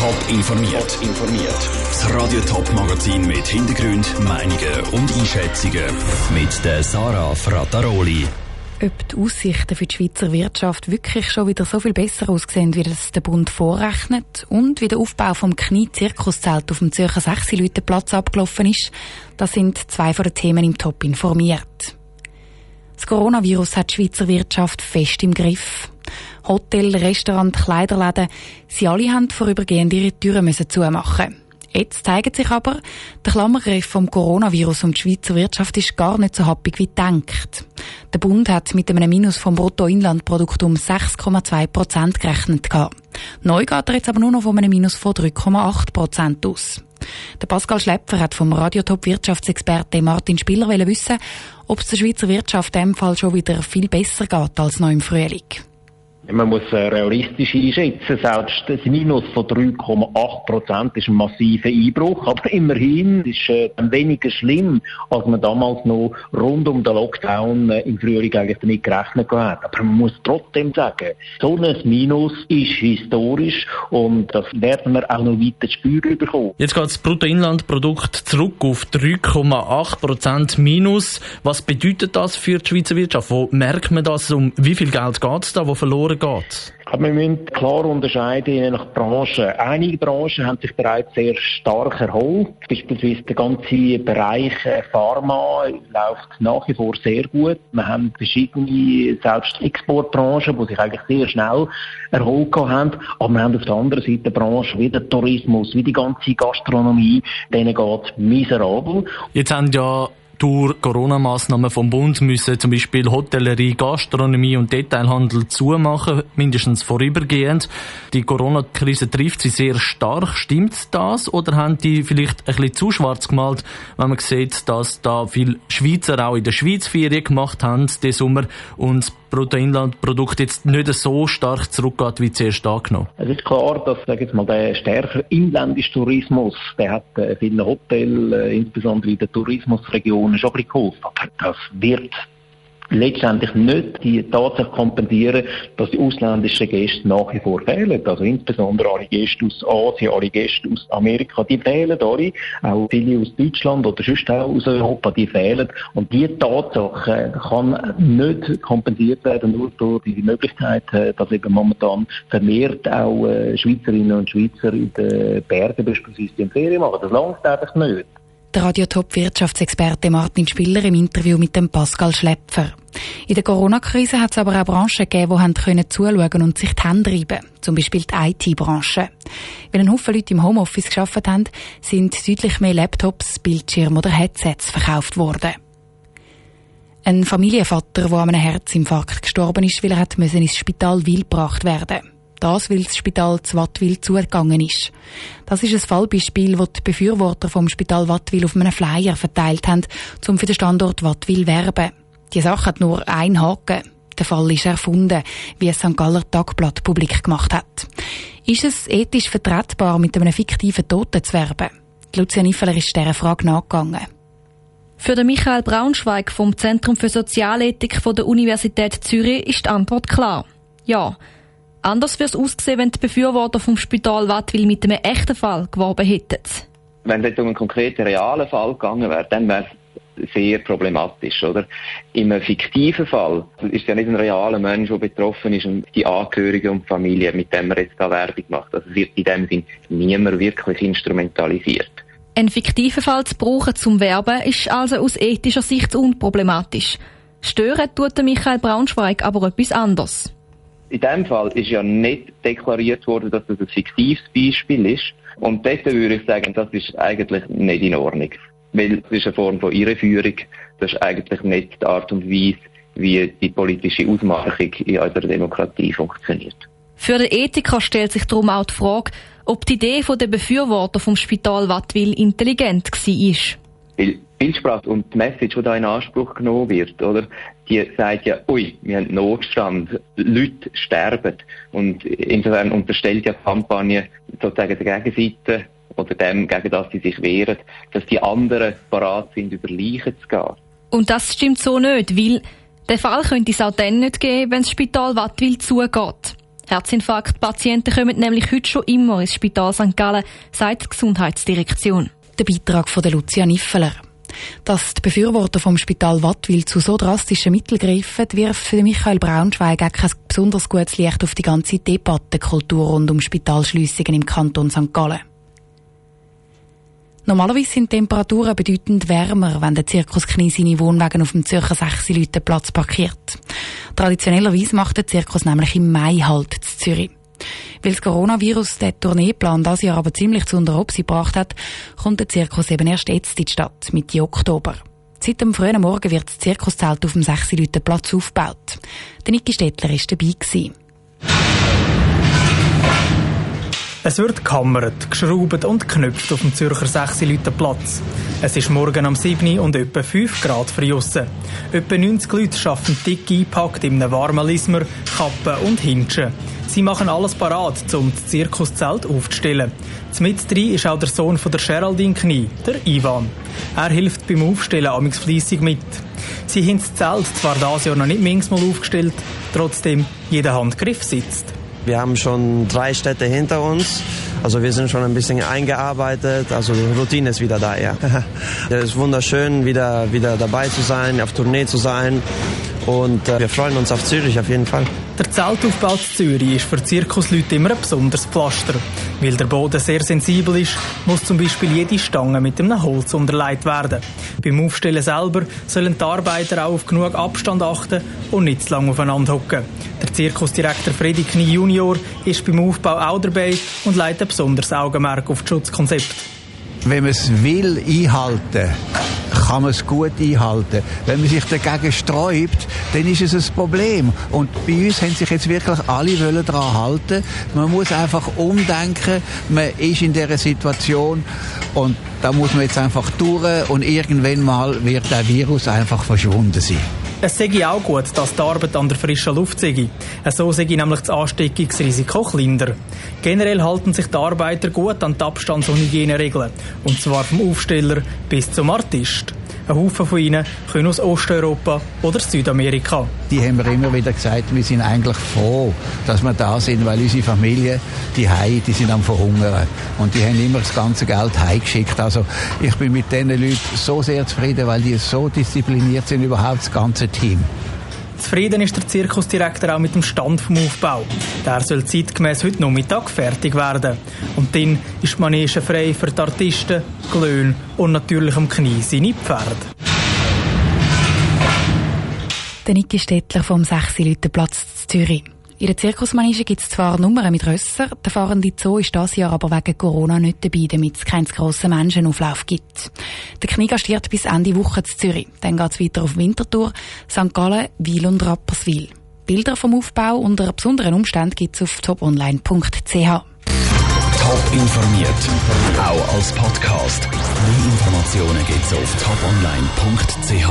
Top informiert. Das Radio Top Magazin mit Hintergrund, Meinungen und Einschätzungen mit der Sarah Frattaroli. Ob die Aussichten für die Schweizer Wirtschaft wirklich schon wieder so viel besser aussehen, wie das der Bund vorrechnet, und wie der Aufbau vom Knie-Zirkuszelt auf dem Zürcher Sechseläutenplatz abgelaufen ist, das sind zwei von den Themen im Top informiert. Das Coronavirus hat die Schweizer Wirtschaft fest im Griff. Hotel, Restaurant, Kleiderläden, sie alle haben vorübergehend ihre Türen müssen zumachen. Jetzt zeigt sich aber, der Klammergriff vom Coronavirus um die Schweizer Wirtschaft ist gar nicht so happig wie gedacht. Der Bund hat mit einem Minus vom Bruttoinlandprodukt um 6,2% gerechnet. Neu geht er jetzt aber nur noch von einem Minus von 3,8% aus. Der Pascal Schläpfer hat vom Radiotop-Wirtschaftsexperte Martin Spiller wissen, ob es der Schweizer Wirtschaft in diesem Fall schon wieder viel besser geht als noch im Frühling. Man muss realistisch einschätzen, selbst das Minus von 3,8% ist ein massiver Einbruch, aber immerhin ist es weniger schlimm, als man damals noch rund um den Lockdown im Frühling eigentlich damit gerechnet hat. Aber man muss trotzdem sagen, so ein Minus ist historisch und das werden wir auch noch weiter spüren bekommen. Jetzt geht das Bruttoinlandprodukt zurück auf 3,8% Minus. Was bedeutet das für die Schweizer Wirtschaft? Wo merkt man das? Um wie viel Geld geht es da, wo verloren geht? Aber wir müssen klar unterscheiden je nach Branche. Einige Branchen haben sich bereits sehr stark erholt. Beispielsweise der ganze Bereich Pharma läuft nach wie vor sehr gut. Wir haben verschiedene, selbst Exportbranchen, die sich eigentlich sehr schnell erholt haben. Aber wir haben auf der anderen Seite Branchen wie der Tourismus, wie die ganze Gastronomie, denen geht es miserabel. Jetzt haben ja durch Corona-Massnahmen vom Bund müssen zum Beispiel Hotellerie, Gastronomie und Detailhandel zumachen, mindestens vorübergehend. Die Corona-Krise trifft sie sehr stark. Stimmt das? Oder haben die vielleicht ein bisschen zu schwarz gemalt, wenn man sieht, dass da viele Schweizer auch in der Schweiz Ferien gemacht haben diesen Sommer und das Bruttoinlandprodukt jetzt nicht so stark zurückgeht, wie zuerst angenommen? Es ist klar, dass der stärkere inländische Tourismus, der hat viele Hotels, insbesondere in der Tourismusregion, schon gekauft, aber das wird letztendlich nicht die Tatsache kompensieren, dass die ausländischen Gäste nach wie vor fehlen. Also insbesondere alle Gäste aus Asien, alle Gäste aus Amerika, die fehlen alle. Auch viele aus Deutschland oder sonst auch aus Europa, die fehlen. Und diese Tatsache kann nicht kompensiert werden, nur durch die Möglichkeit, dass eben momentan vermehrt auch Schweizerinnen und Schweizer in den Bergen beispielsweise die Ferien machen. Das langt einfach nicht. Der Radiotop-Wirtschaftsexperte Martin Spiller im Interview mit dem Pascal Schläpfer. In der Corona-Krise hat es aber auch Branchen gegeben, die zuschauen und sich die Hände reiben. Zum Beispiel die IT-Branche. Weil ein Haufen Leute im Homeoffice gearbeitet haben, sind deutlich mehr Laptops, Bildschirme oder Headsets verkauft worden. Ein Familienvater, der an einem Herzinfarkt gestorben ist, weil er ins Spital Wattwil gebracht werden musste. Das, weil das Spital Wattwil zugegangen ist. Das ist ein Fallbeispiel, das die Befürworter vom Spital Wattwil auf einem Flyer verteilt haben, um für den Standort Wattwil zu werben. Die Sache hat nur einen Haken. Der Fall ist erfunden, wie es St. Galler Tagblatt publik gemacht hat. Ist es ethisch vertretbar, mit einem fiktiven Toten zu werben? Die Lucia Niffeler ist dieser Frage nachgegangen. Für den Michael Braunschweig vom Zentrum für Sozialethik der Universität Zürich ist die Antwort klar. Ja. Anders würde es aussehen, wenn die Befürworter vom Spital Wattwil mit einem echten Fall geworben hätten. Wenn es um einen konkreten, realen Fall gegangen wäre, dann wäre es sehr problematisch, oder? In einem fiktiven Fall ist es ja nicht ein realer Mensch, der betroffen ist und die Angehörigen und die Familie, mit dem man jetzt da Werbung macht. Also es wird in dem Sinn niemand wirklich instrumentalisiert. Einen fiktiven Fall zu brauchen zum Werben ist also aus ethischer Sicht unproblematisch. Stören tut Michael Braunschweig aber etwas anderes. In diesem Fall ist ja nicht deklariert worden, dass das ein fiktives Beispiel ist. Und deshalb würde ich sagen, das ist eigentlich nicht in Ordnung. Weil es ist eine Form von Irreführung. Das ist eigentlich nicht die Art und Weise, wie die politische Ausmachung in unserer Demokratie funktioniert. Für den Ethiker stellt sich darum auch die Frage, ob die Idee der Befürworter vom Spital Wattwil intelligent war. Weil die Bildsprache und die Message, die da in Anspruch genommen wird, oder? Die sagt ja, wir haben Notstand, Leute sterben. Und insofern unterstellt ja die Kampagne sozusagen der Gegenseite oder dem, gegen das sie sich wehren, dass die anderen parat sind, über Leichen zu gehen. Und das stimmt so nicht, weil der Fall könnte es auch dann nicht geben, wenn das Spital Wattwil zugeht. Herzinfarktpatienten kommen nämlich heute schon immer ins Spital St. Gallen, sagt die Gesundheitsdirektion. Der Beitrag von Lucia Niffeler. Dass die Befürworter vom Spital Wattwil zu so drastischen Mitteln greifen, wirft für Michael Braunschweig auch kein besonders gutes Licht auf die ganze Debattenkultur rund um Spitalschliessungen im Kanton St. Gallen. Normalerweise sind Temperaturen bedeutend wärmer, wenn der Zirkus Knie seine Wohnwagen auf dem Zürcher Sechseläutenplatz parkiert. Traditionellerweise macht der Zirkus nämlich im Mai Halt in Zürich. Weil das Coronavirus den Tourneeplan dieses Jahr aber ziemlich zu unter Obsi gebracht hat, kommt der Zirkus eben erst jetzt in die Stadt, Mitte Oktober. Seit dem frühen Morgen wird das Zirkuszelt auf dem Sechseläutenplatz aufgebaut. Der Niki Stettler war dabei. Es wird gekammert, geschraubt und geknüpft auf dem Zürcher Sechseläutenplatz. Es ist morgen am 7. und etwa 5 Grad draussen. Etwa 90 Leute arbeiten dick eingepackt in einem warmen Lismer, Kappen und Hintschen. Sie machen alles parat, um das Zirkuszelt aufzustellen. Mit drin ist auch der Sohn von der Sheraldin Knie, der Ivan. Er hilft beim Aufstellen amigs fleissig mit. Sie haben das Zelt zwar dieses Jahr noch nicht manchmal aufgestellt, trotzdem jeder Handgriff sitzt. Wir haben schon 3 Städte hinter uns, also wir sind schon ein bisschen eingearbeitet, also die Routine ist wieder da, ja. Es ist wunderschön, wieder dabei zu sein, auf Tournee zu sein und wir freuen uns auf Zürich auf jeden Fall. Der Zeltaufbau in Zürich ist für Zirkusleute immer ein besonderes Pflaster. Weil der Boden sehr sensibel ist, muss zum Beispiel jede Stange mit einem Holz unterlegt werden. Beim Aufstellen selber sollen die Arbeiter auch auf genug Abstand achten und nicht zu lange aufeinander hocken. Der Zirkusdirektor Fredi Knie Junior ist beim Aufbau auch dabei und legt ein besonderes Augenmerk auf das Schutzkonzept. Wenn man es will einhalten, kann man es gut einhalten. Wenn man sich dagegen sträubt, dann ist es ein Problem. Und bei uns haben sich jetzt wirklich alle wollen daran halten. Man muss einfach umdenken, man ist in dieser Situation und da muss man jetzt einfach durch und irgendwann mal wird der Virus einfach verschwunden sein. Es sei auch gut, dass die Arbeit an der frischen Luft sei. So sei nämlich das Ansteckungsrisiko kleiner. Generell halten sich die Arbeiter gut an die Abstands- und Hygieneregeln. Und zwar vom Aufsteller bis zum Artist. Ein Haufen von ihnen kommen aus Osteuropa oder Südamerika. Die haben wir immer wieder gesagt, wir sind eigentlich froh, dass wir da sind, weil unsere Familie, die sind am Verhungern. Und die haben immer das ganze Geld heimgeschickt. Also ich bin mit diesen Leuten so sehr zufrieden, weil die so diszipliniert sind, überhaupt das ganze Team. Zufrieden ist der Zirkusdirektor auch mit dem Stand vom Aufbau. Der soll zeitgemäß heute Nachmittag fertig werden. Und dann ist die Manege frei für die Artisten, die Löhne und natürlich am Knie seine Pferde. Der Niki Stettler vom Sechseläutenplatz in Zürich. In der Zirkusmanege gibt es zwar Nummern mit Rössern, der fahrende Zoo ist dieses Jahr aber wegen Corona nicht dabei, damit es keinen grossen Menschenauflauf gibt. Der Knie gastiert bis Ende Woche in Zürich. Dann geht es weiter auf Winterthur, St. Gallen, Wil und Rapperswil. Bilder vom Aufbau unter besonderen Umständen gibt es auf toponline.ch. Top informiert, auch als Podcast. Mehr Informationen gibt es auf toponline.ch.